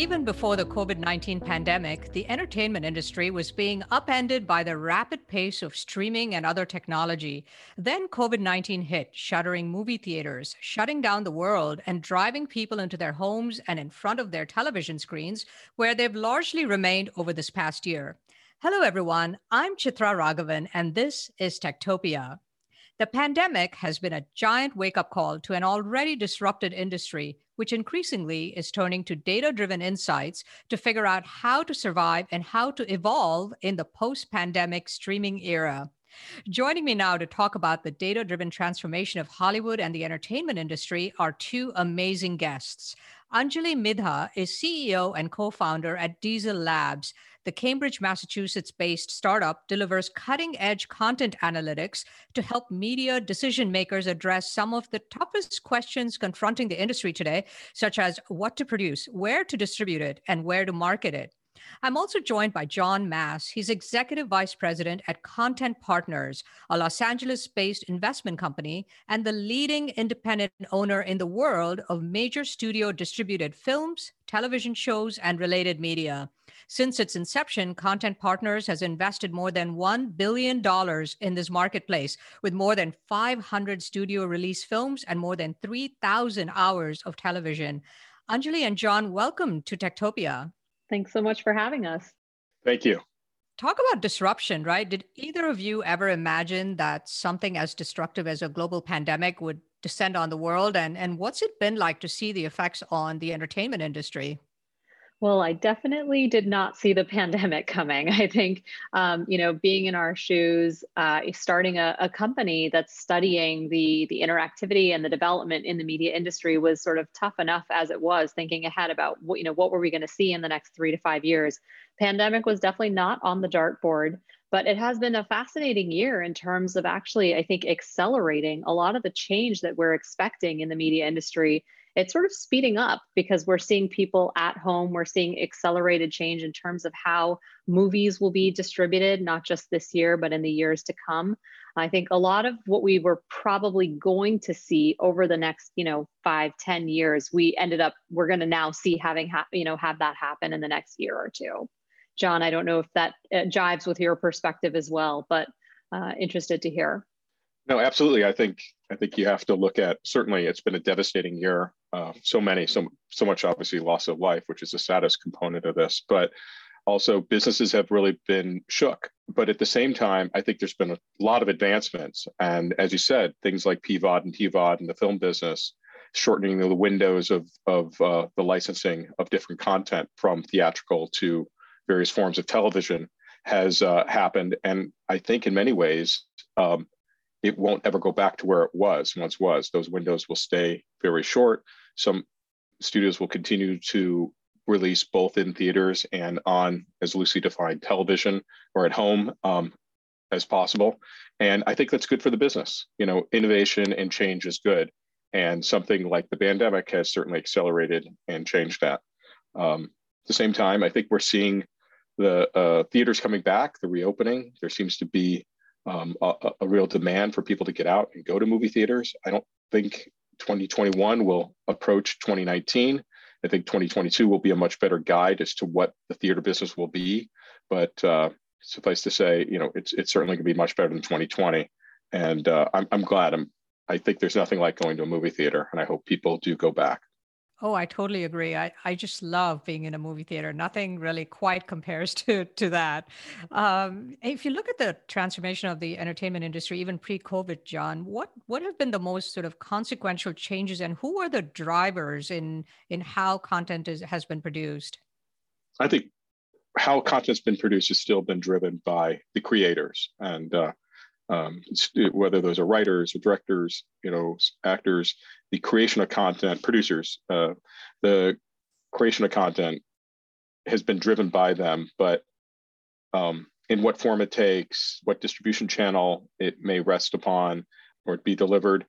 Even before the COVID-19 pandemic, the entertainment industry was being upended by the rapid pace of streaming and other technology. Then COVID-19 hit, shuttering movie theaters, shutting down the world, and driving people into their homes and in front of their television screens, where they've largely remained over this past year. Hello, everyone. I'm Chitra Raghavan, and this is Techtopia. The pandemic has been a giant wake-up call to an already disrupted industry, which increasingly is turning to data-driven insights to figure out how to survive and how to evolve in the post-pandemic streaming era. Joining me now to talk about the data-driven transformation of Hollywood and the entertainment industry are two amazing guests. Anjali Midha is CEO and co-founder at Diesel Labs. The Cambridge, Massachusetts-based startup delivers cutting-edge content analytics to help media decision makers address some of the toughest questions confronting the industry today, such as what to produce, where to distribute it, and where to market it. I'm also joined by John Mass. He's Executive Vice President at Content Partners, a Los Angeles-based investment company and the leading independent owner in the world of major studio-distributed films, television shows, and related media. Since its inception, Content Partners has invested more than $1 billion in this marketplace, with more than 500 studio-release films and more than 3,000 hours of television. Anjali and John, welcome to Techtopia. Thanks so much for having us. Thank you. Talk about disruption, right? Did either of you ever imagine that something as destructive as a global pandemic would descend on the world? And what's it been like to see the effects on the entertainment industry? Well, I definitely did not see the pandemic coming. I think, being in our shoes, starting a company that's studying the interactivity and the development in the media industry was sort of tough enough as it was, thinking ahead about what were we going to see in the next 3 to 5 years. Pandemic was definitely not on the dartboard, but it has been a fascinating year in terms of actually, I think, accelerating a lot of the change that we're expecting in the media industry. It's sort of speeding up because we're seeing people at home. We're seeing accelerated change in terms of how movies will be distributed, not just this year, but in the years to come. I think a lot of what we were probably going to see over the next, 5, 10 years, we're going to now see have that happen in the next year or two. John, I don't know if that jives with your perspective as well, but interested to hear. No, absolutely. I think you have to look at, certainly it's been a devastating year. So much obviously loss of life, which is the saddest component of this, but also businesses have really been shook. But at the same time, I think there's been a lot of advancements. And as you said, things like PVOD and TVOD in the film business, shortening the windows of the licensing of different content from theatrical to various forms of television has happened. And I think in many ways, it won't ever go back to where it once was. Those windows will stay very short. Some studios will continue to release both in theaters and on, as loosely defined, television or at home as possible. And I think that's good for the business. Innovation and change is good. And something like the pandemic has certainly accelerated and changed that. At the same time, I think we're seeing the theaters coming back, the reopening. There seems to be a real demand for people to get out and go to movie theaters. I don't think 2021 will approach 2019. I think 2022 will be a much better guide as to what the theater business will be. But suffice to say, it's certainly going to be much better than 2020. And I'm glad. I think there's nothing like going to a movie theater, and I hope people do go back. Oh, I totally agree. I just love being in a movie theater. Nothing really quite compares to that. If you look at the transformation of the entertainment industry, even pre-COVID, John, what have been the most sort of consequential changes, and who are the drivers in how content has been produced? I think how content's been produced has still been driven by the creators, and whether those are writers or directors, actors, the creation of content, producers, the creation of content has been driven by them, but in what form it takes, what distribution channel it may rest upon or be delivered,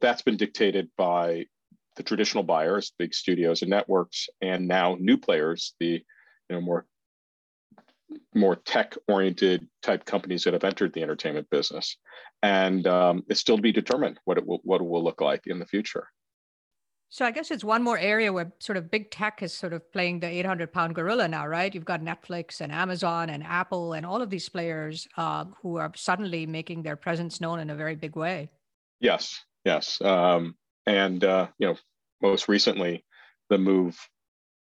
that's been dictated by the traditional buyers, big studios and networks, and now new players, the more tech-oriented type companies that have entered the entertainment business. And it's still to be determined what it will look like in the future. So I guess it's one more area where sort of big tech is sort of playing the 800-pound gorilla now, right? You've got Netflix and Amazon and Apple and all of these players who are suddenly making their presence known in a very big way. Yes, yes. You know, most recently, the move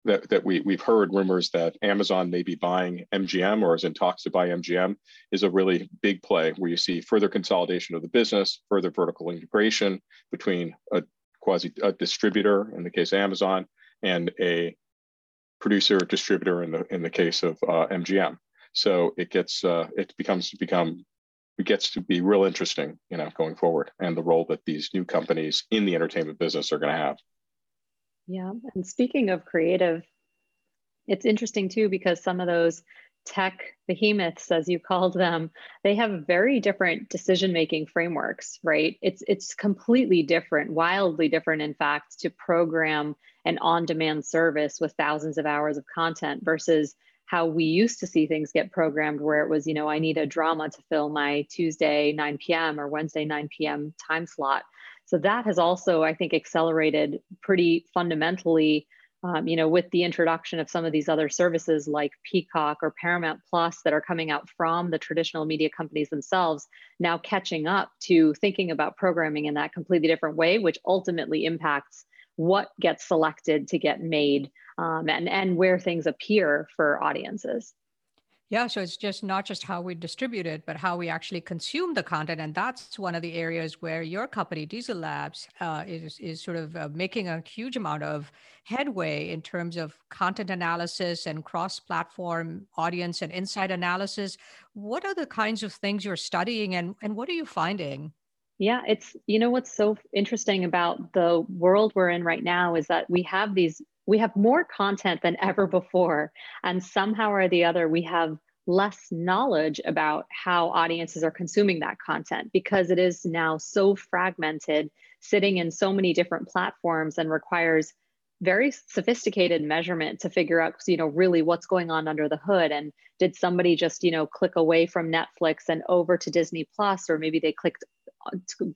that we've heard rumors that Amazon may be buying MGM or is in talks to buy MGM is a really big play where you see further consolidation of the business, further vertical integration between a distributor in the case of Amazon and a producer distributor in the case of MGM. So it gets to be real interesting, you know, going forward, and the role that these new companies in the entertainment business are going to have. Yeah, and speaking of creative, it's interesting too, because some of those tech behemoths, as you called them, they have very different decision-making frameworks, right? It's completely different, wildly different, in fact, to program an on-demand service with thousands of hours of content versus how we used to see things get programmed, where it was, you know, I need a drama to fill my Tuesday 9 p.m. or Wednesday 9 p.m. time slot. So that has also, I think, accelerated pretty fundamentally, you know, with the introduction of some of these other services like Peacock or Paramount Plus that are coming out from the traditional media companies themselves, now catching up to thinking about programming in that completely different way, which ultimately impacts what gets selected to get made and where things appear for audiences. Yeah, so it's just not just how we distribute it, but how we actually consume the content. And that's one of the areas where your company, Diesel Labs, is sort of making a huge amount of headway in terms of content analysis and cross-platform audience and insight analysis. What are the kinds of things you're studying and what are you finding? Yeah, it's, you know, what's so interesting about the world we're in right now is that we have more content than ever before. And somehow or the other, we have less knowledge about how audiences are consuming that content, because it is now so fragmented, sitting in so many different platforms, and requires very sophisticated measurement to figure out, you know, really what's going on under the hood. And did somebody just, you know, click away from Netflix and over to Disney Plus, or maybe they clicked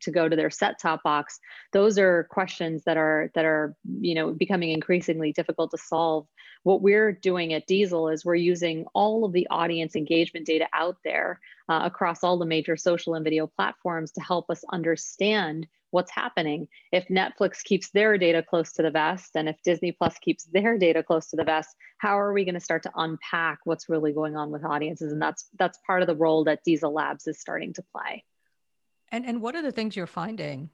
to go to their set-top box? Those are questions that are, you know, becoming increasingly difficult to solve. What we're doing at Diesel is we're using all of the audience engagement data out there across all the major social and video platforms to help us understand what's happening. If Netflix keeps their data close to the vest, and if Disney Plus keeps their data close to the vest, how are we going to start to unpack what's really going on with audiences? And that's part of the role that Diesel Labs is starting to play. And what are the things you're finding?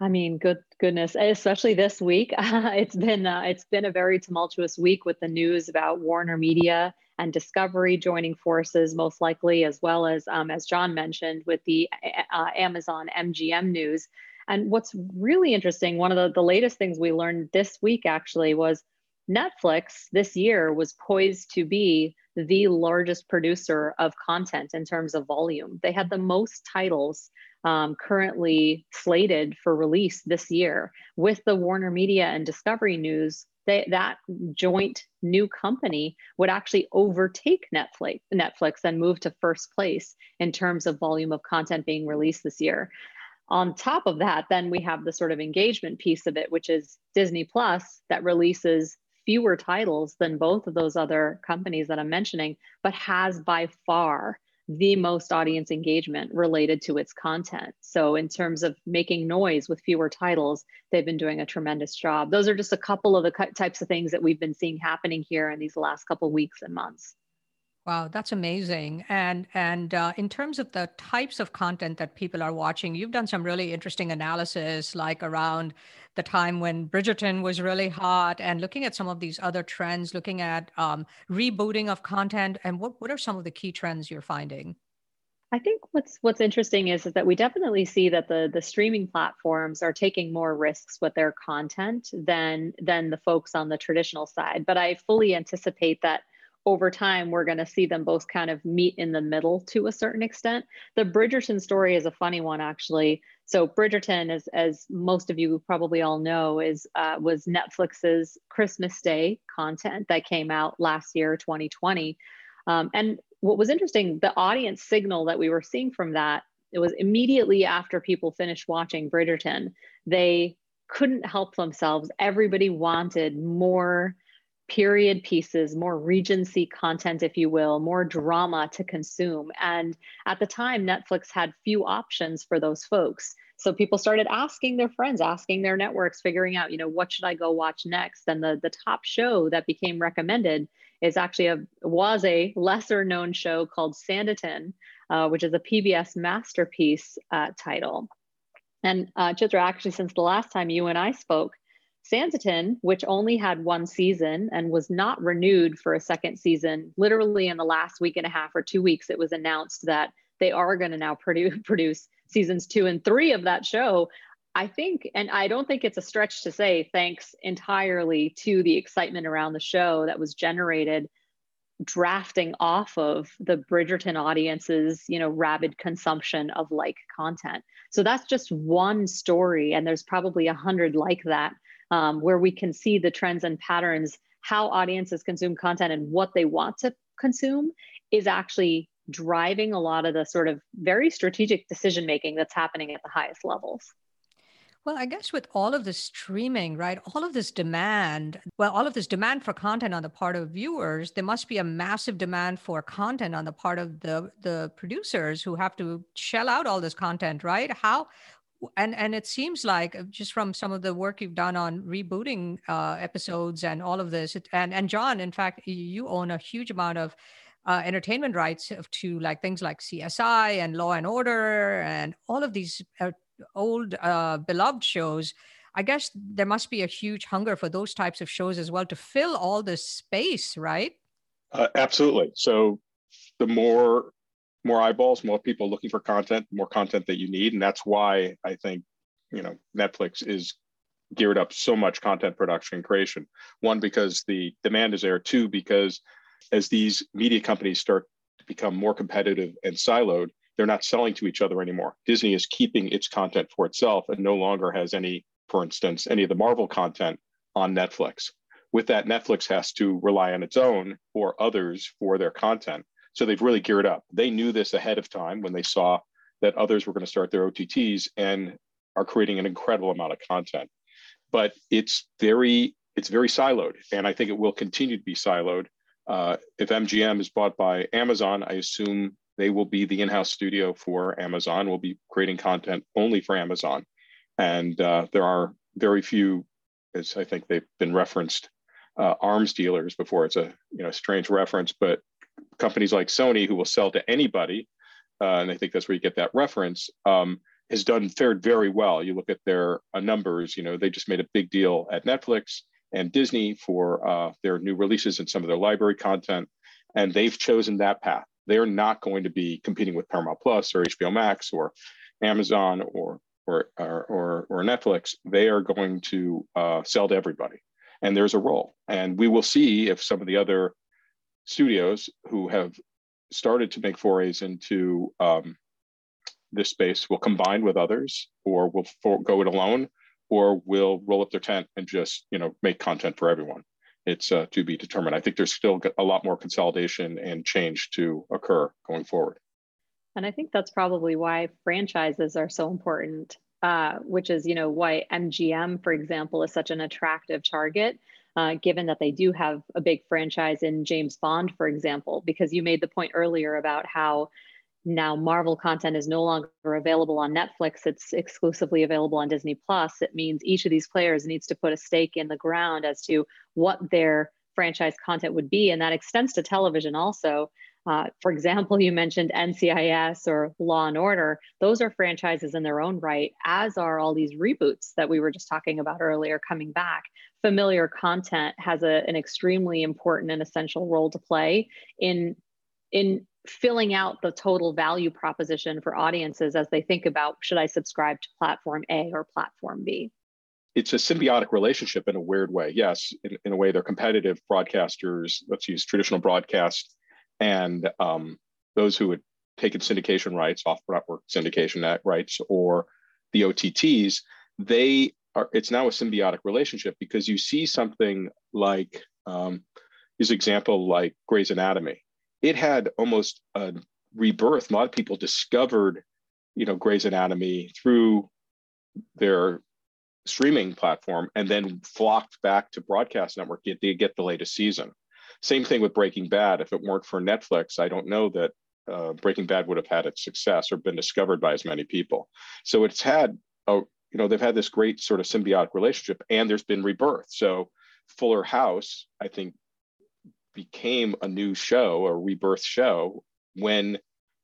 I mean, goodness, especially this week, it's been a very tumultuous week with the news about Warner Media and Discovery joining forces, most likely, as well as John mentioned, with the Amazon MGM news. And what's really interesting, one of the latest things we learned this week actually was Netflix this year was poised to be the largest producer of content in terms of volume. They had the most titles currently slated for release this year. With the Warner Media and Discovery news, that joint new company would actually overtake Netflix and move to first place in terms of volume of content being released this year. On top of that, then we have the sort of engagement piece of it, which is Disney Plus, that releases fewer titles than both of those other companies that I'm mentioning, but has by far the most audience engagement related to its content. So in terms of making noise with fewer titles, they've been doing a tremendous job. Those are just a couple of the types of things that we've been seeing happening here in these last couple of weeks and months. Wow, that's amazing. And in terms of the types of content that people are watching, you've done some really interesting analysis, like around the time when Bridgerton was really hot, and looking at some of these other trends, looking at rebooting of content. And what are some of the key trends you're finding? I think what's interesting is that we definitely see that the streaming platforms are taking more risks with their content than the folks on the traditional side. But I fully anticipate that over time, we're going to see them both kind of meet in the middle to a certain extent. The Bridgerton story is a funny one, actually. So Bridgerton, as most of you probably all know, was Netflix's Christmas Day content that came out last year, 2020. And what was interesting, the audience signal that we were seeing from that, it was immediately after people finished watching Bridgerton, they couldn't help themselves. Everybody wanted more period pieces, more Regency content, if you will, more drama to consume. And at the time, Netflix had few options for those folks. So people started asking their friends, asking their networks, figuring out, what should I go watch next? And the top show that became recommended is actually was a lesser known show called Sanditon, which is a PBS masterpiece title. And Chitra, actually, since the last time you and I spoke, Sanditon, which only had one season and was not renewed for a second season, literally in the last week and a half or 2 weeks, it was announced that they are going to now produce seasons 2 and 3 of that show. I think, and I don't think it's a stretch to say, thanks entirely to the excitement around the show that was generated, drafting off of the Bridgerton audience's, rabid consumption of like content. So that's just one story. And there's probably 100 like that, where we can see the trends and patterns, how audiences consume content and what they want to consume is actually driving a lot of the sort of very strategic decision-making that's happening at the highest levels. Well, I guess with all of this streaming, right, all of this demand for content on the part of viewers, there must be a massive demand for content on the part of the producers who have to shell out all this content, right? And it seems like just from some of the work you've done on rebooting episodes and all of this, and John, in fact, you own a huge amount of entertainment rights to like things like CSI and Law and Order and all of these old beloved shows. I guess there must be a huge hunger for those types of shows as well to fill all this space, right? Absolutely. So the more eyeballs, more people looking for content, more content that you need. And that's why I think, Netflix is geared up so much content production and creation. One, because the demand is there. Two, because as these media companies start to become more competitive and siloed, they're not selling to each other anymore. Disney is keeping its content for itself and no longer has any, for instance, any of the Marvel content on Netflix. With that, Netflix has to rely on its own or others for their content. So they've really geared up. They knew this ahead of time when they saw that others were going to start their OTTs and are creating an incredible amount of content. But it's very siloed, and I think it will continue to be siloed. If MGM is bought by Amazon, I assume they will be the in-house studio for Amazon, will be creating content only for Amazon. And there are very few, as I think they've been referenced, arms dealers before. It's a strange reference, but companies like Sony, who will sell to anybody, and I think that's where you get that reference, has fared very well. You look at their numbers, they just made a big deal at Netflix and Disney for their new releases and some of their library content. And they've chosen that path. They're not going to be competing with Paramount Plus or HBO Max or Amazon or Netflix. They are going to sell to everybody, and there's a role. And we will see if some of the other studios who have started to make forays into this space will combine with others, or will go it alone, or will roll up their tent and just make content for everyone. It's to be determined. I think there's still a lot more consolidation and change to occur going forward. And I think that's probably why franchises are so important, which is, why MGM, for example, is such an attractive target, given that they do have a big franchise in James Bond, for example, because you made the point earlier about how now Marvel content is no longer available on Netflix. It's exclusively available on Disney Plus. It means each of these players needs to put a stake in the ground as to what their franchise content would be. And that extends to television also. For example, you mentioned NCIS or Law and Order. Those are franchises in their own right, as are all these reboots that we were just talking about earlier coming back. Familiar content has an extremely important and essential role to play in filling out the total value proposition for audiences as they think about, should I subscribe to platform A or platform B? It's a symbiotic relationship in a weird way. Yes, in a way they're competitive broadcasters, let's use traditional broadcast, and those who had taken syndication rights, off-network syndication rights, or the OTTs, it's now a symbiotic relationship because you see something like, this example like Grey's Anatomy. It had almost a rebirth. A lot of people discovered, Grey's Anatomy through their streaming platform and then flocked back to broadcast network to get the latest season. Same thing with Breaking Bad. If it weren't for Netflix, I don't know that Breaking Bad would have had its success or been discovered by as many people. So it's had, they've had this great sort of symbiotic relationship, and there's been rebirth. So Fuller House, I think, became a new show, a rebirth show, when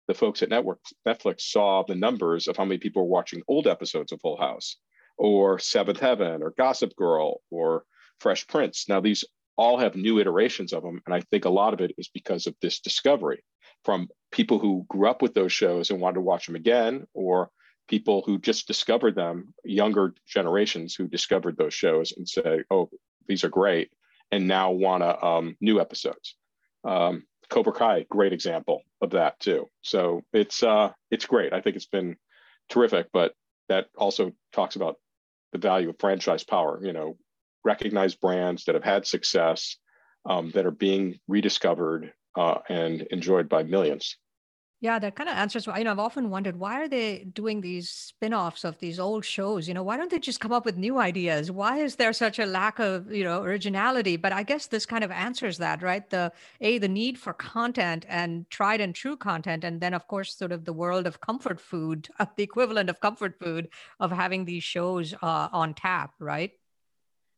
the folks at Netflix saw the numbers of how many people were watching old episodes of Full House or Seventh Heaven or Gossip Girl or Fresh Prince. Now, these all have new iterations of them. And I think a lot of it is because of this discovery from people who grew up with those shows and wanted to watch them again, or people who just discovered them, younger generations who discovered those shows and say, oh, these are great, and now want to new episodes. Cobra Kai, great example of that too. So it's great. I think it's been terrific, but that also talks about the value of franchise power, recognized brands that have had success, that are being rediscovered and enjoyed by millions. Yeah, that kind of answers, I've often wondered, why are they doing these spin-offs of these old shows? Why don't they just come up with new ideas? Why is there such a lack of, originality? But I guess this kind of answers that, right? The need for content and tried and true content. And then, of course, sort of the world of comfort food, the equivalent of comfort food of having these shows on tap, right?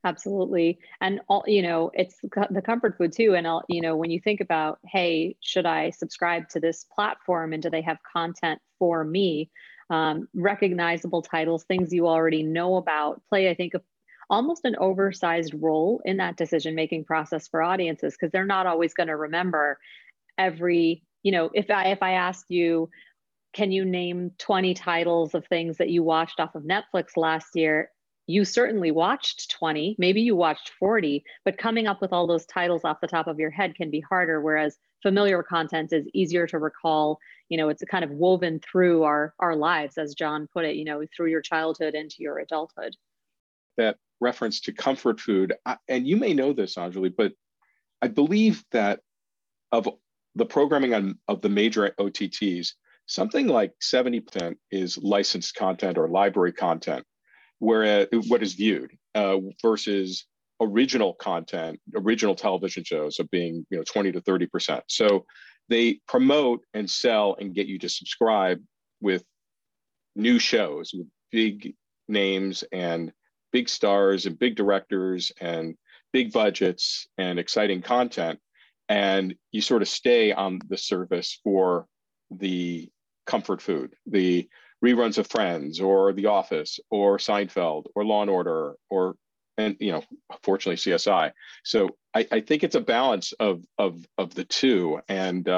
Absolutely. And all, it's the comfort food too. And when you think about, hey, should I subscribe to this platform and do they have content for me? Recognizable titles, things you already know about, play, I think, almost an oversized role in that decision-making process for audiences, because they're not always going to remember every, if I asked you, can you name 20 titles of things that you watched off of Netflix last year? You certainly watched 20, maybe you watched 40, but coming up with all those titles off the top of your head can be harder, whereas familiar content is easier to recall. It's kind of woven through our lives, as John put it, through your childhood into your adulthood. That reference to comfort food, and you may know this, Anjali, but I believe that of the programming of the major OTTs, something like 70% is licensed content or library content, where what is viewed versus original content, original television shows of being 20 to 30%. So they promote and sell and get you to subscribe with new shows, with big names and big stars and big directors and big budgets and exciting content. And you sort of stay on the service for the comfort food, the reruns of Friends or The Office or Seinfeld or Law and Order and fortunately CSI. So I think it's a balance of the two. And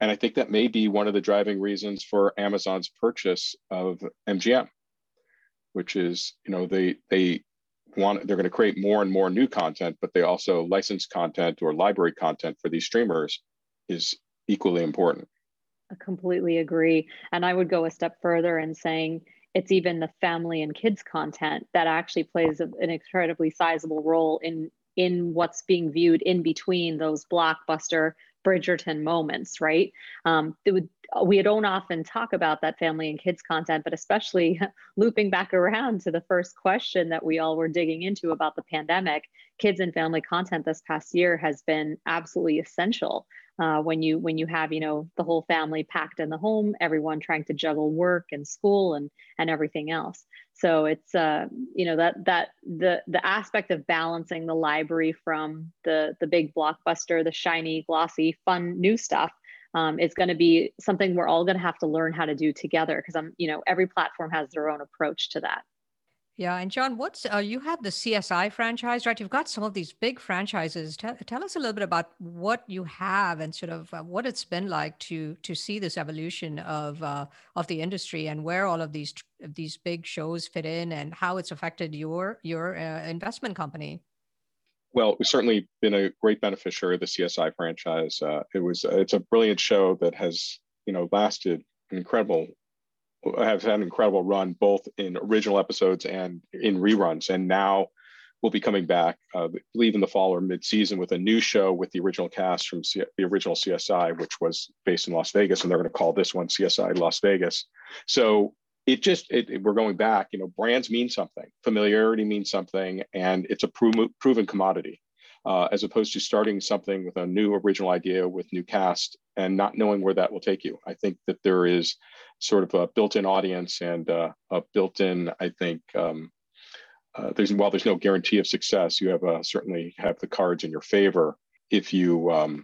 I think that may be one of the driving reasons for Amazon's purchase of MGM, which is, they're going to create more and more new content, but they also license content or library content for these streamers is equally important. I completely agree. And I would go a step further in saying it's even the family and kids content that actually plays an incredibly sizable role in what's being viewed in between those blockbuster Bridgerton moments, right? We don't often talk about that family and kids content, but especially looping back around to the first question that we all were digging into about the pandemic, kids and family content this past year has been absolutely essential. When you have, the whole family packed in the home, everyone trying to juggle work and school and everything else. So it's, the aspect of balancing the library from the big blockbuster, the shiny, glossy, fun, new stuff is going to be something we're all going to have to learn how to do together. Cause every platform has their own approach to that. Yeah. And John, you have the CSI franchise, right? You've got some of these big franchises. Tell us a little bit about what you have and sort of what it's been like to see this evolution of the industry and where all of these big shows fit in and how it's affected your investment company. Well, we've certainly been a great beneficiary of the CSI franchise. It's a brilliant show that has, lasted had an incredible run, both in original episodes and in reruns. And now we'll be coming back, I believe in the fall or mid-season, with a new show with the original cast from the original CSI, which was based in Las Vegas. And they're going to call this one CSI Las Vegas. So We're going back, brands mean something, familiarity means something, and it's a proven commodity, as opposed to starting something with a new original idea with new cast and not knowing where that will take you. I think that there is sort of a built-in audience and a built-in, I think, while there's no guarantee of success, you have certainly have the cards in your favor if you,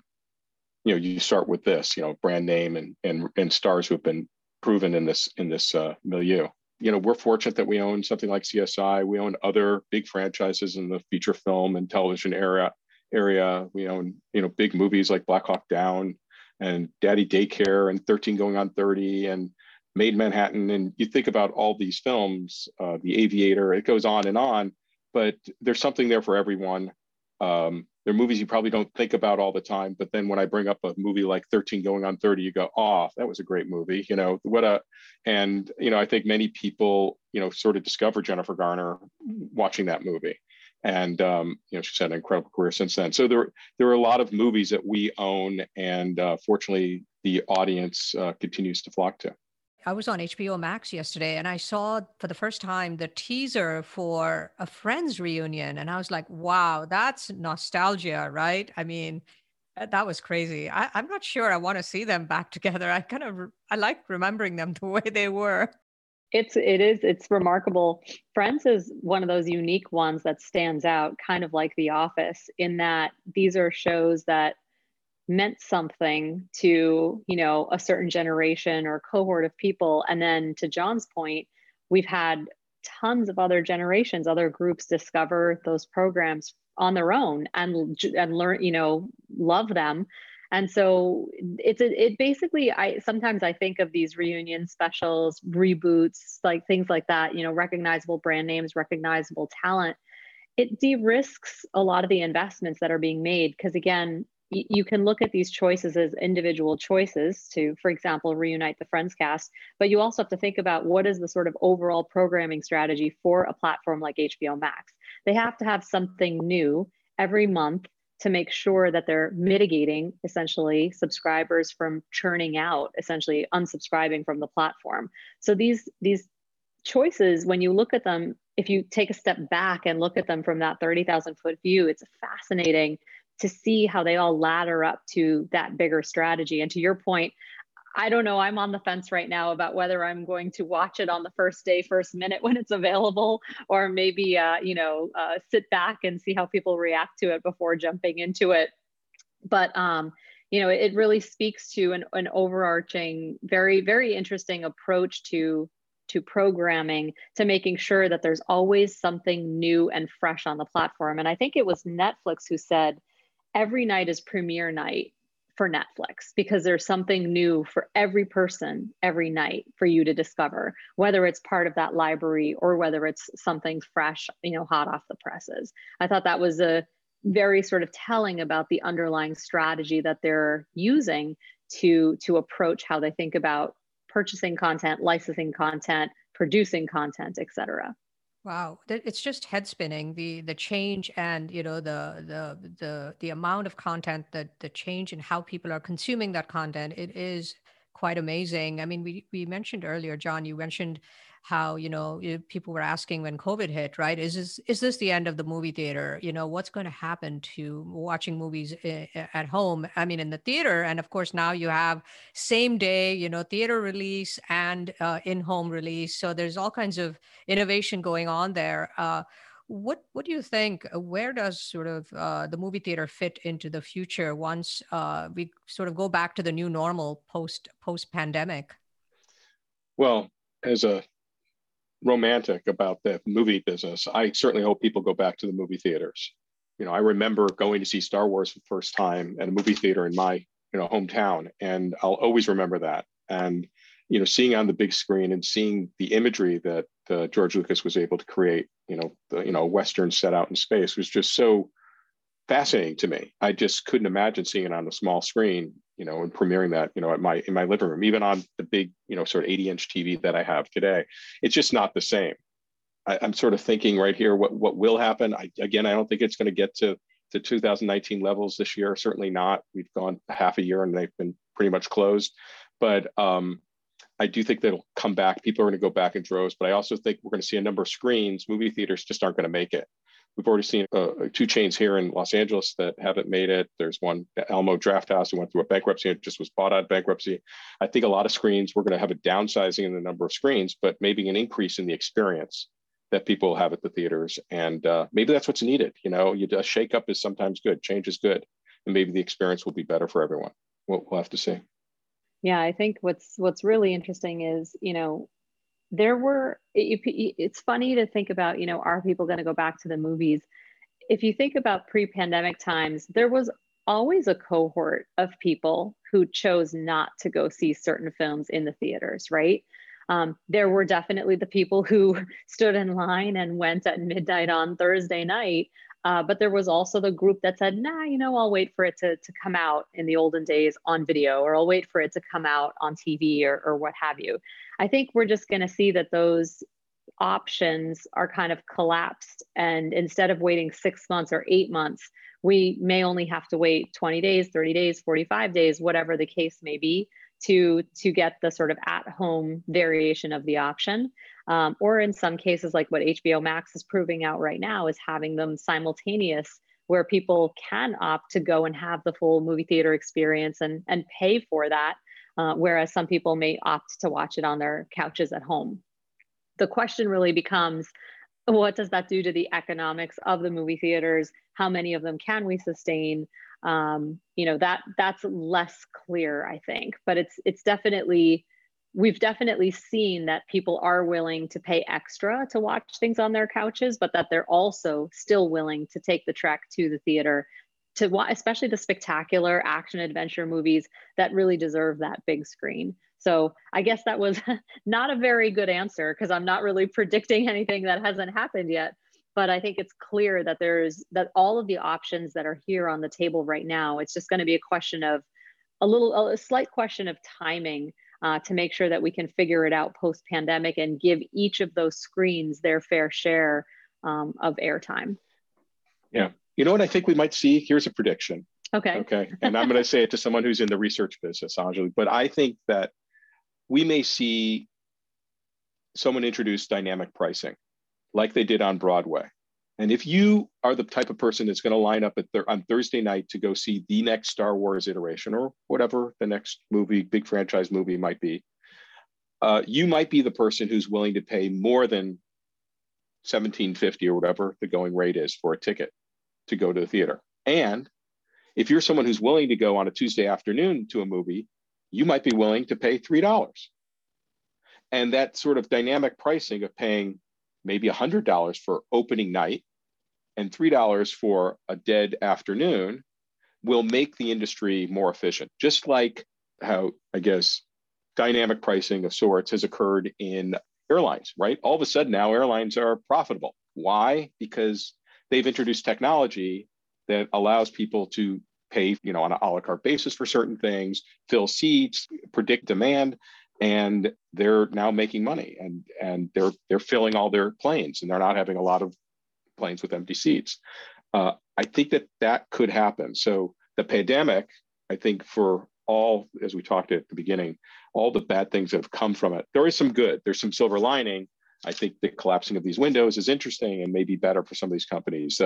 you start with this, brand name and stars who have been proven in this milieu. We're fortunate that we own something like CSI. We own other big franchises in the feature film and television area. We own, big movies like Black Hawk Down and Daddy Daycare and 13 Going on 30 and Made in Manhattan. And you think about all these films, The Aviator, it goes on and on, but there's something there for everyone. They're movies you probably don't think about all the time, but then when I bring up a movie like 13 Going on 30, you go, oh, that was a great movie, I think many people, sort of discover Jennifer Garner watching that movie. And, she's had an incredible career since then. So there are a lot of movies that we own, and fortunately the audience continues to flock to. I was on HBO Max yesterday and I saw for the first time the teaser for a Friends reunion. And I was like, wow, that's nostalgia, right? I mean, that was crazy. I'm not sure I want to see them back together. I like remembering them the way they were. It's remarkable. Friends is one of those unique ones that stands out, kind of like The Office, in that these are shows that meant something to, a certain generation or cohort of people. And then to John's point, we've had tons of other generations, other groups discover those programs on their own and learn, love them. And so sometimes I think of these reunion specials, reboots, like things like that, recognizable brand names, recognizable talent. It de-risks a lot of the investments that are being made. Because again, you can look at these choices as individual choices to, for example, reunite the Friends cast, but you also have to think about what is the sort of overall programming strategy for a platform like HBO Max. They have to have something new every month to make sure that they're mitigating essentially subscribers from churning out, essentially unsubscribing from the platform. So these choices, when you look at them, if you take a step back and look at them from that 30,000 foot view, it's fascinating to see how they all ladder up to that bigger strategy. And to your point, I don't know, I'm on the fence right now about whether I'm going to watch it on the first day, first minute when it's available, or maybe, sit back and see how people react to it before jumping into it. But, it really speaks to an overarching, very, very interesting approach to programming, to making sure that there's always something new and fresh on the platform. And I think it was Netflix who said, every night is premiere night for Netflix, because there's something new for every person every night for you to discover, whether it's part of that library or whether it's something fresh, hot off the presses. I thought that was a very sort of telling about the underlying strategy that they're using to approach how they think about purchasing content, licensing content, producing content, et cetera. Wow, it's just head spinning, the change and the amount of content, the change in how people are consuming that content. It is quite amazing. I mean, we mentioned earlier, John, you mentioned how people were asking when COVID hit, right? Is this the end of the movie theater? What's going to happen to watching movies at home? I mean, in the theater, and of course now you have same day, theater release and in-home release. So there's all kinds of innovation going on there. What do you think? Where does sort of the movie theater fit into the future once we sort of go back to the new normal post pandemic? Well, as a romantic about the movie business, I certainly hope people go back to the movie theaters. I remember going to see Star Wars for the first time at a movie theater in my hometown, and I'll always remember that. And seeing on the big screen and seeing the imagery that George Lucas was able to create, Western set out in space, was just so fascinating to me. I just couldn't imagine seeing it on a small screen, and premiering that, in my living room, even on the big, sort of 80-inch TV that I have today. It's just not the same. I'm sort of thinking right here, what will happen? I don't think it's going to get to 2019 levels this year. Certainly not. We've gone half a year and they've been pretty much closed. But I do think that'll come back. People are going to go back in droves, but I also think we're going to see a number of screens. Movie theaters just aren't going to make it. We've already seen two chains here in Los Angeles that haven't made it. There's one, Alamo Draft House, who went through a bankruptcy and just was bought out of bankruptcy. I think a lot of screens, we're going to have a downsizing in the number of screens, but maybe an increase in the experience that people have at the theaters. And maybe that's what's needed. You know, a shakeup is sometimes good, change is good, and maybe the experience will be better for everyone. We'll have to see. Yeah, I think what's really interesting is, you know, it's funny to think about, you know, are people going to go back to the movies? If you think about pre-pandemic times, there was always a cohort of people who chose not to go see certain films in the theaters, right? There were definitely the people who stood in line and went at midnight on Thursday night. But there was also the group that said, nah, you know, I'll wait for it to come out in the olden days on video, or I'll wait for it to come out on TV or what have you. I think we're just going to see that those options are kind of collapsed. And instead of waiting 6 months or 8 months, we may only have to wait 20 days, 30 days, 45 days, whatever the case may be, to get the sort of at-home variation of the option. Or in some cases, like what HBO Max is proving out right now, is having them simultaneous, where people can opt to go and have the full movie theater experience and pay for that, whereas some people may opt to watch it on their couches at home. The question really becomes, what does that do to the economics of the movie theaters? How many of them can we sustain? You know, that's less clear, I think, but it's definitely, we've definitely seen that people are willing to pay extra to watch things on their couches, but that they're also still willing to take the trek to the theater to watch, especially the spectacular action adventure movies that really deserve that big screen. So I guess that was not a very good answer, because I'm not really predicting anything that hasn't happened yet. But I think it's clear that that all of the options that are here on the table right now, it's just going to be a question of a slight question of timing to make sure that we can figure it out post-pandemic and give each of those screens their fair share of airtime. Yeah. You know what I think we might see? Here's a prediction. Okay. And I'm going to say it to someone who's in the research business, Anjali, but I think that we may see someone introduce dynamic pricing, like they did on Broadway. And if you are the type of person that's going to line up on Thursday night to go see the next Star Wars iteration, or whatever the next movie, big franchise movie might be, you might be the person who's willing to pay more than $17.50 or whatever the going rate is for a ticket to go to the theater. And if you're someone who's willing to go on a Tuesday afternoon to a movie, you might be willing to pay $3. And that sort of dynamic pricing of paying maybe $100 for opening night and $3 for a dead afternoon will make the industry more efficient. Just like how, I guess, dynamic pricing of sorts has occurred in airlines, right? All of a sudden now airlines are profitable. Why? Because they've introduced technology that allows people to pay, you know, on an a la carte basis for certain things, fill seats, predict demand. And they're now making money, and they're filling all their planes, and they're not having a lot of planes with empty seats. I think that could happen. So the pandemic, I think, for all, as we talked at the beginning, all the bad things that have come from it, there is some good. There's some silver lining. I think the collapsing of these windows is interesting and maybe better for some of these companies.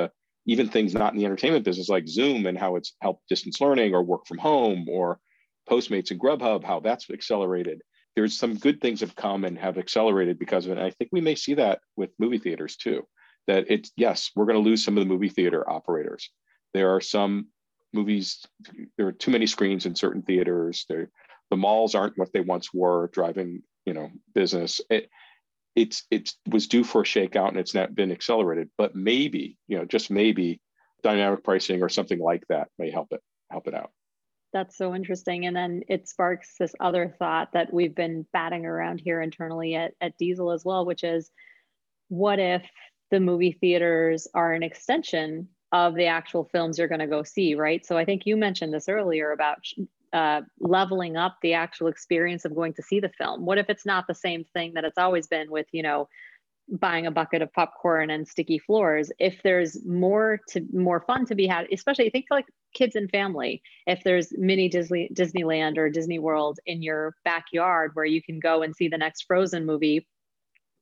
Even things not in the entertainment business, like Zoom and how it's helped distance learning or work from home, or Postmates and Grubhub, how that's accelerated. There's some good things have come and have accelerated because of it. And I think we may see that with movie theaters too, that it's, yes, we're going to lose some of the movie theater operators. There are some movies, there are too many screens in certain theaters. The malls aren't what they once were, driving, you know, business. It was due for a shakeout, and it's not been accelerated, but maybe, you know, just maybe dynamic pricing or something like that may help it out. That's so interesting. And then it sparks this other thought that we've been batting around here internally at Diesel as well, which is, what if the movie theaters are an extension of the actual films you're going to go see, right? So I think you mentioned this earlier about leveling up the actual experience of going to see the film. What if it's not the same thing that it's always been with, you know, buying a bucket of popcorn and sticky floors. If there's more fun to be had, especially I think like kids and family, if there's mini Disneyland or Disney World in your backyard where you can go and see the next Frozen movie,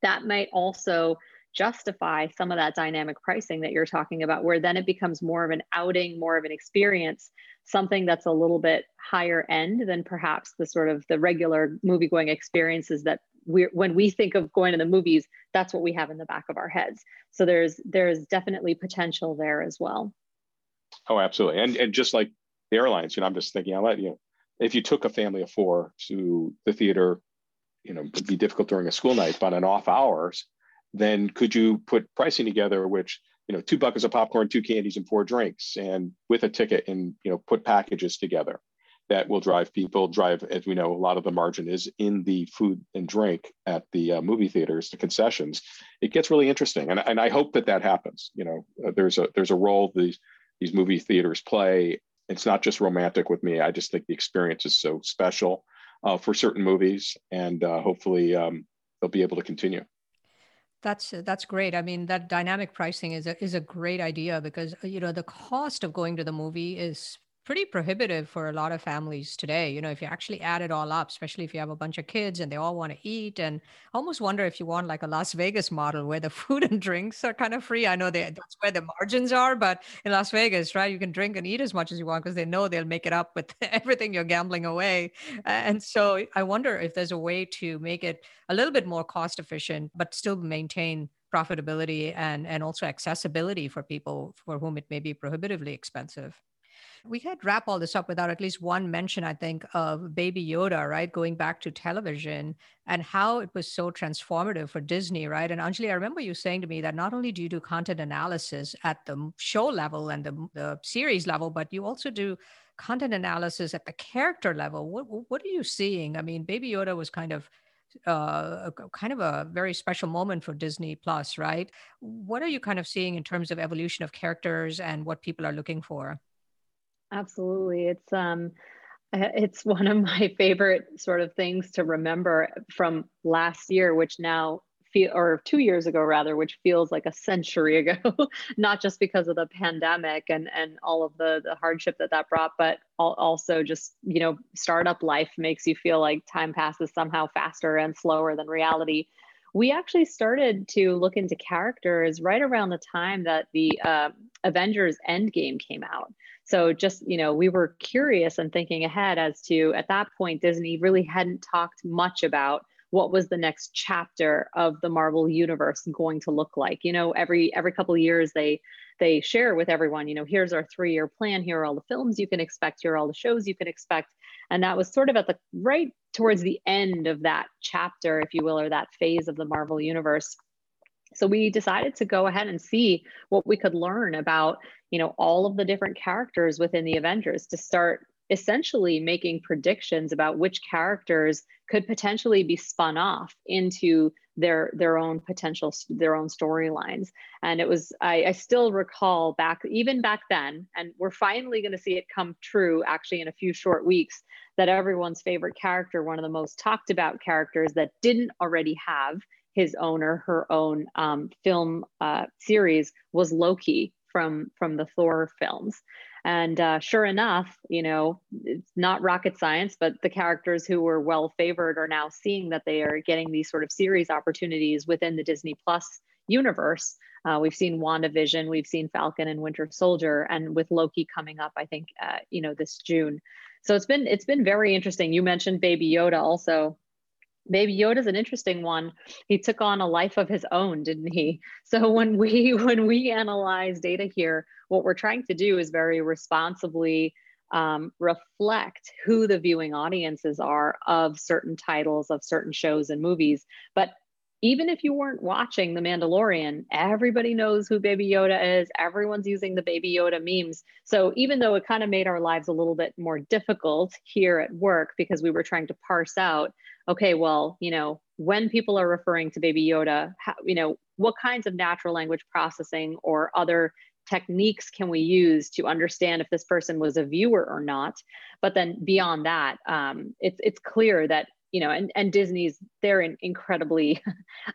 that might also justify some of that dynamic pricing that you're talking about, where then it becomes more of an outing, more of an experience, something that's a little bit higher end than perhaps the sort of the regular movie going experiences that when we think of going to the movies, that's what we have in the back of our heads. So there's definitely potential there as well. Oh, absolutely. And just like the airlines, I'm just thinking, if you took a family of four to the theater, it'd be difficult during a school night, but on off hours, then could you put pricing together, which, 2 buckets of popcorn, 2 candies and 4 drinks, and with a ticket, and, put packages together that will drive people, as we know, a lot of the margin is in the food and drink at the movie theaters, the concessions. It gets really interesting. And I hope that happens. There's a role these movie theaters play. It's not just romantic with me. I just think the experience is so special for certain movies, and hopefully they'll be able to continue. That's great. I mean, that dynamic pricing is a great idea, because, the cost of going to the movie is pretty prohibitive for a lot of families today. If you actually add it all up, especially if you have a bunch of kids and they all want to eat, and I almost wonder if you want like a Las Vegas model where the food and drinks are kind of free. I know that's where the margins are, but in Las Vegas, right, you can drink and eat as much as you want because they know they'll make it up with everything you're gambling away. And so I wonder if there's a way to make it a little bit more cost efficient, but still maintain profitability and also accessibility for people for whom it may be prohibitively expensive. We can't wrap all this up without at least one mention, I think, of Baby Yoda, right? Going back to television and how it was so transformative for Disney, right? And Anjali, I remember you saying to me that not only do you do content analysis at the show level and the series level, but you also do content analysis at the character level. What are you seeing? I mean, Baby Yoda was kind of a very special moment for Disney Plus, right? What are you kind of seeing in terms of evolution of characters and what people are looking for? Absolutely. It's one of my favorite sort of things to remember from last year, which now 2 years ago rather, which feels like a century ago, not just because of the pandemic and all of the hardship that brought, but also just, startup life makes you feel like time passes somehow faster and slower than reality. We actually started to look into characters right around the time that the Avengers Endgame came out. So just, we were curious and thinking ahead as to, at that point, Disney really hadn't talked much about what was the next chapter of the Marvel universe going to look like. Every couple of years they share with everyone, here's our 3-year plan, here are all the films you can expect, here are all the shows you can expect. And that was sort of at the right towards the end of that chapter, if you will, or that phase of the Marvel universe. So we decided to go ahead and see what we could learn about, all of the different characters within the Avengers to start essentially making predictions about which characters could potentially be spun off into their own potential, their own storylines. And it was, I still recall back then, and we're finally going to see it come true actually in a few short weeks, that everyone's favorite character, one of the most talked about characters that didn't already have his own or her own film series, was Loki from the Thor films. And sure enough, it's not rocket science, but the characters who were well favored are now seeing that they are getting these sort of series opportunities within the Disney Plus universe. We've seen WandaVision, we've seen Falcon and Winter Soldier, and with Loki coming up, I think, this June. So it's been very interesting. You mentioned Baby Yoda also. Baby Yoda's an interesting one. He took on a life of his own, didn't he? So when we analyze data here, what we're trying to do is very responsibly reflect who the viewing audiences are of certain titles, of certain shows and movies. But even if you weren't watching The Mandalorian, everybody knows who Baby Yoda is. Everyone's using the Baby Yoda memes. So even though it kind of made our lives a little bit more difficult here at work, because we were trying to parse out, okay, well, when people are referring to Baby Yoda, how, what kinds of natural language processing or other techniques can we use to understand if this person was a viewer or not? But then beyond that, it's clear that you know, and Disney's, they're incredibly,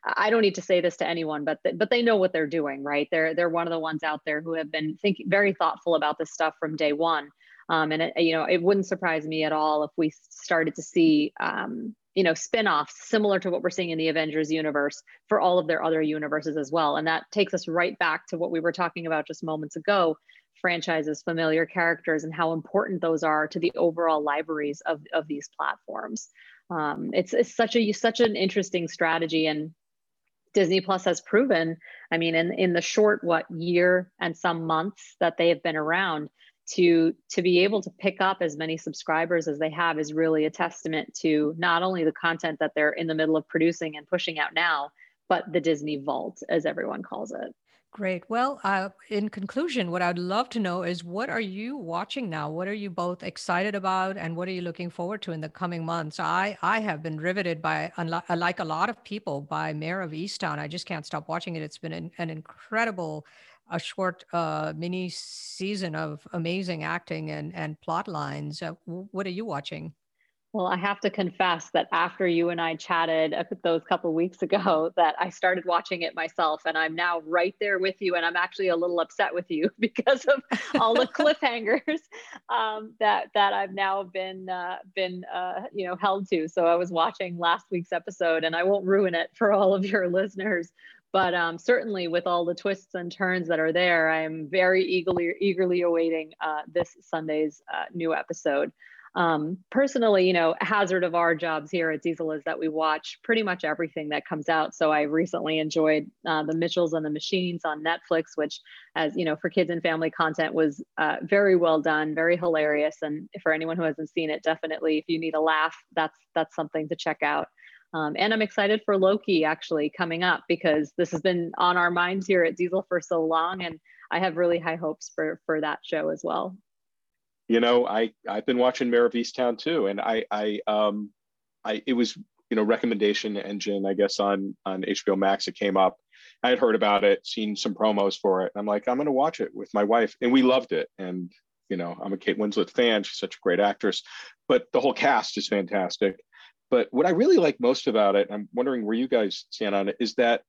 I don't need to say this to anyone, but they know what they're doing, right? They're one of the ones out there who have been thinking very thoughtful about this stuff from day one. And it, you know, it wouldn't surprise me at all if we started to see, you know, spinoffs similar to what we're seeing in the Avengers universe for all of their other universes as well. And that takes us right back to what we were talking about just moments ago, franchises, familiar characters, and how important those are to the overall libraries of these platforms. It's such an interesting strategy, and Disney Plus has proven, I mean, in the short, year and some months that they have been around, to be able to pick up as many subscribers as they have is really a testament to not only the content that they're in the middle of producing and pushing out now, but the Disney vault, as everyone calls it. Great. Well, in conclusion, what I'd love to know is, what are you watching now? What are you both excited about, and what are you looking forward to in the coming months? I have been riveted by, like a lot of people, by Mare of Easttown. I just can't stop watching it. It's been an incredible, a short mini season of amazing acting and plot lines. What are you watching? Well, I have to confess that after you and I chatted those couple of weeks ago, that I started watching it myself, and I'm now right there with you. And I'm actually a little upset with you because of all the cliffhangers that I've now been you know, held to. So I was watching last week's episode, and I won't ruin it for all of your listeners, but certainly with all the twists and turns that are there, I am very eagerly awaiting this Sunday's new episode. Personally, you know, hazard of our jobs here at Diesel is that we watch pretty much everything that comes out. So I recently enjoyed The Mitchells and the Machines on Netflix, which, as you know, for kids and family content, was very well done, very hilarious. And for anyone who hasn't seen it, definitely, if you need a laugh, that's something to check out. And I'm excited for Loki actually coming up, because this has been on our minds here at Diesel for so long, and I have really high hopes for that show as well. You know, I've been watching Mare of Easttown too, and it was, you know, recommendation engine, I guess, on HBO Max. It came up. I had heard about it, seen some promos for it. I'm like, I'm going to watch it with my wife, and we loved it. And you know, I'm a Kate Winslet fan; she's such a great actress. But the whole cast is fantastic. But what I really like most about it, I'm wondering where you guys stand on it, is that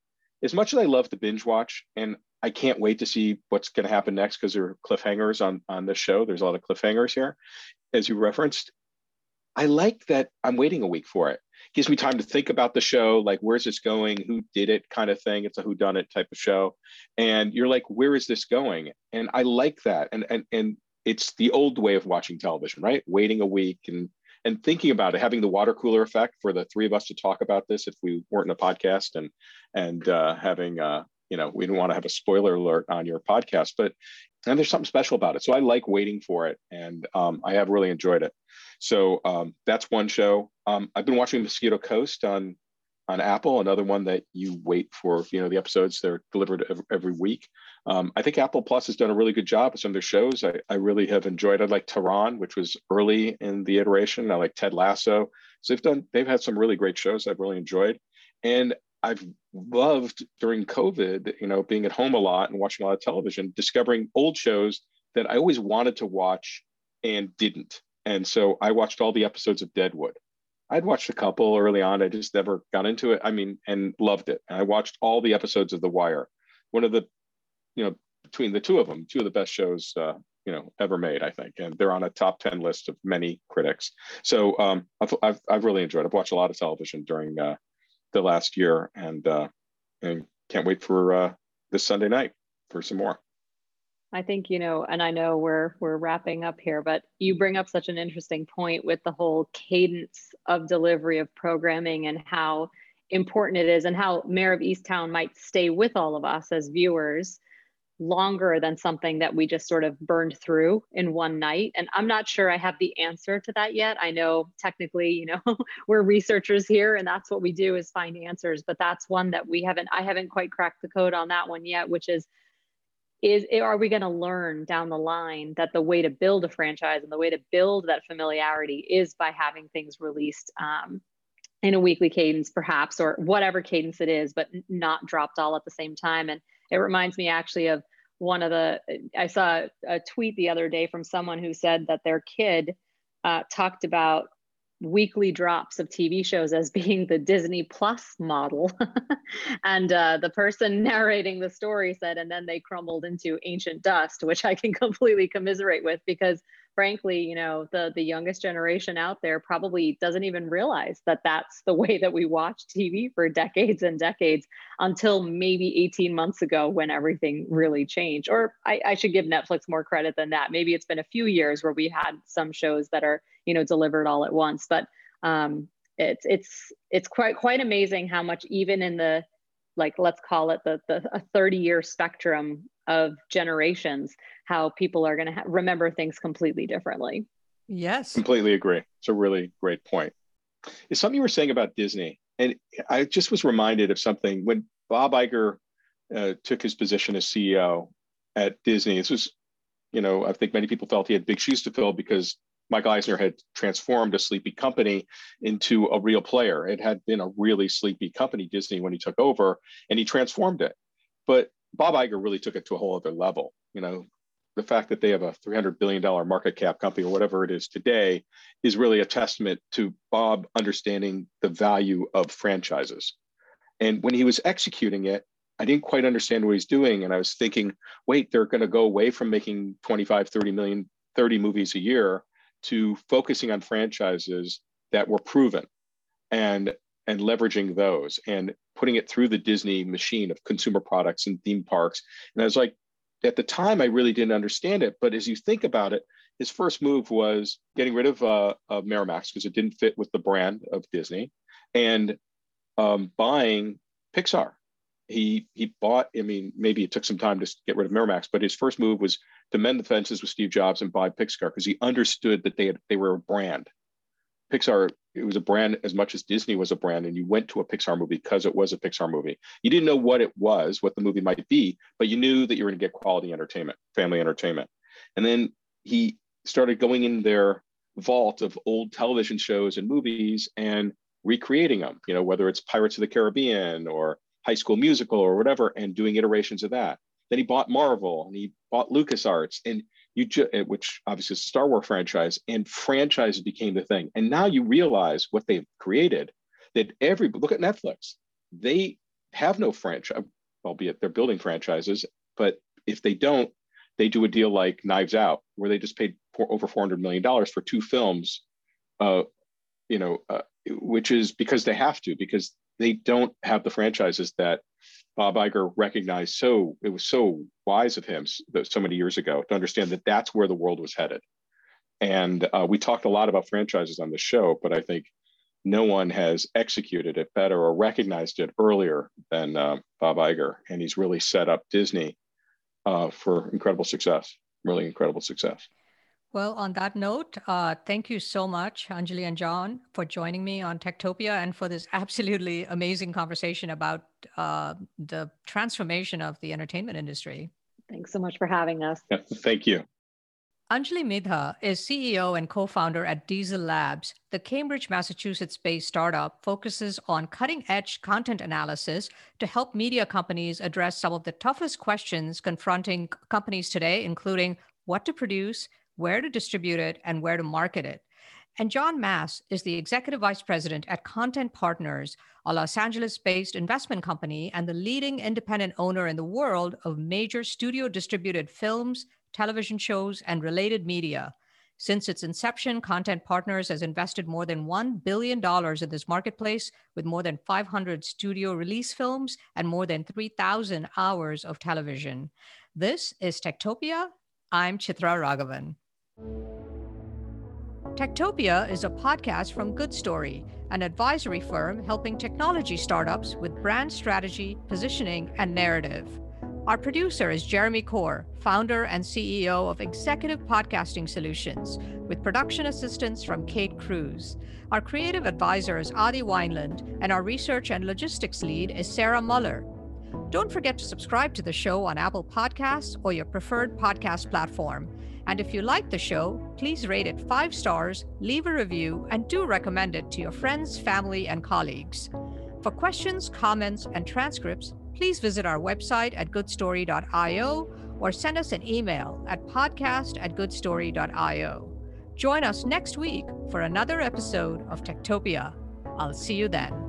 as much as I love the binge watch, and I can't wait to see what's going to happen next, because there are cliffhangers on this show. There's a lot of cliffhangers here, as you referenced. I like that I'm waiting a week for it. Gives me time to think about the show, like, where's this going? Who did it kind of thing? It's a whodunit type of show. And you're like, where is this going? And I like that. And it's the old way of watching television, right? Waiting a week and thinking about it, having the water cooler effect for the three of us to talk about this if we weren't in a podcast, and having, you know, we didn't want to have a spoiler alert on your podcast, but there's something special about it. So I like waiting for it, and I have really enjoyed it. So that's one show. I've been watching Mosquito Coast on Apple, another one that you wait for, you know, the episodes, they're delivered every week. I think Apple Plus has done a really good job with some of their shows. I really have enjoyed. I like Tehran, which was early in the iteration. I like Ted Lasso. So they've had some really great shows I've really enjoyed. And I've loved during COVID, you know, being at home a lot and watching a lot of television, discovering old shows that I always wanted to watch and didn't. And so I watched all the episodes of Deadwood. I'd watched a couple early on. I just never got into it. I mean, and loved it. And I watched all the episodes of The Wire. One of the, you know, between the two of them, two of the best shows, you know, ever made, I think. And they're on a top 10 list of many critics. So I've really enjoyed it. I've watched a lot of television during the last year, and can't wait for this Sunday night for some more. I think, you know, and I know we're wrapping up here, but you bring up such an interesting point with the whole cadence of delivery of programming and how important it is, and how Mare of Easttown might stay with all of us as viewers longer than something that we just sort of burned through in one night. And I'm not sure I have the answer to that yet. I know technically, you know, we're researchers here, and that's what we do, is find answers, but that's one that I haven't quite cracked the code on that one yet, which is are we going to learn down the line that the way to build a franchise and the way to build that familiarity is by having things released in a weekly cadence, perhaps, or whatever cadence it is, but not dropped all at the same time. And it reminds me actually of I saw a tweet the other day from someone who said that their kid talked about weekly drops of TV shows as being the Disney Plus model. And the person narrating the story said, and then they crumbled into ancient dust, which I can completely commiserate with, because frankly, you know, the youngest generation out there probably doesn't even realize that that's the way that we watch TV for decades and decades, until maybe 18 months ago when everything really changed. Or I should give Netflix more credit than that. Maybe it's been a few years where we had some shows that are, you know, delivered all at once, but it's quite amazing how much, even in the, like, let's call it the 30-year spectrum of generations, how people are going to remember things completely differently. Yes. Completely agree. It's a really great point. It's something you were saying about Disney, and I just was reminded of something when Bob Iger took his position as CEO at Disney. This was, you know, I think many people felt he had big shoes to fill because Michael Eisner had transformed a sleepy company into a real player. It had been a really sleepy company, Disney, when he took over, and he transformed it. But Bob Iger really took it to a whole other level. You know, the fact that they have a $300 billion market cap company, or whatever it is today, is really a testament to Bob understanding the value of franchises. And when he was executing it, I didn't quite understand what he's doing. And I was thinking, wait, they're going to go away from making 30 movies a year to focusing on franchises that were proven and leveraging those and putting it through the Disney machine of consumer products and theme parks. And I was like, at the time, I really didn't understand it. But as you think about it, his first move was getting rid of Miramax because it didn't fit with the brand of Disney, and buying Pixar. He bought, I mean, maybe it took some time to get rid of Miramax, but his first move was to mend the fences with Steve Jobs and buy Pixar, because he understood that they were a brand. Pixar, it was a brand as much as Disney was a brand, and you went to a Pixar movie because it was a Pixar movie. You didn't know what it was, what the movie might be, but you knew that you were going to get quality entertainment, family entertainment. And then he started going in their vault of old television shows and movies and recreating them, you know, whether it's Pirates of the Caribbean or High School Musical or whatever, and doing iterations of that. Then he bought Marvel, and he bought LucasArts, and which obviously is a Star Wars franchise, and franchise became the thing. And now you realize what they've created, that look at Netflix. They have no franchise, albeit they're building franchises, but if they don't, they do a deal like Knives Out, where they just paid over $400 million for two films, which is because they have to, because they don't have the franchises that Bob Iger recognized. So it was so wise of him so many years ago to understand that that's where the world was headed. And we talked a lot about franchises on the show, but I think no one has executed it better or recognized it earlier than Bob Iger. And he's really set up Disney for incredible success, really incredible success. Well, on that note, thank you so much, Anjali and John, for joining me on Techtopia and for this absolutely amazing conversation about the transformation of the entertainment industry. Thanks so much for having us. Yeah, thank you. Anjali Midha is CEO and co-founder at Diesel Labs. The Cambridge, Massachusetts-based startup focuses on cutting-edge content analysis to help media companies address some of the toughest questions confronting companies today, including what to produce, where to distribute it, and where to market it. And John Mass is the Executive Vice President at Content Partners, a Los Angeles-based investment company and the leading independent owner in the world of major studio-distributed films, television shows, and related media. Since its inception, Content Partners has invested more than $1 billion in this marketplace, with more than 500 studio release films and more than 3,000 hours of television. This is Techtopia. I'm Chitra Raghavan. Techtopia is a podcast from Good Story, an advisory firm helping technology startups with brand strategy, positioning, and narrative. Our producer is Jeremy Kaur, founder and CEO of Executive Podcasting Solutions, with production assistance from Kate Cruz. Our creative advisor is Adi Wineland, and our research and logistics lead is Sarah Muller. Don't forget to subscribe to the show on Apple Podcasts or your preferred podcast platform. And if you like the show, please rate it 5 stars, leave a review, and do recommend it to your friends, family, and colleagues. For questions, comments, and transcripts, please visit our website at goodstory.io or send us an email at podcast@goodstory.io. Join us next week for another episode of Techtopia. I'll see you then.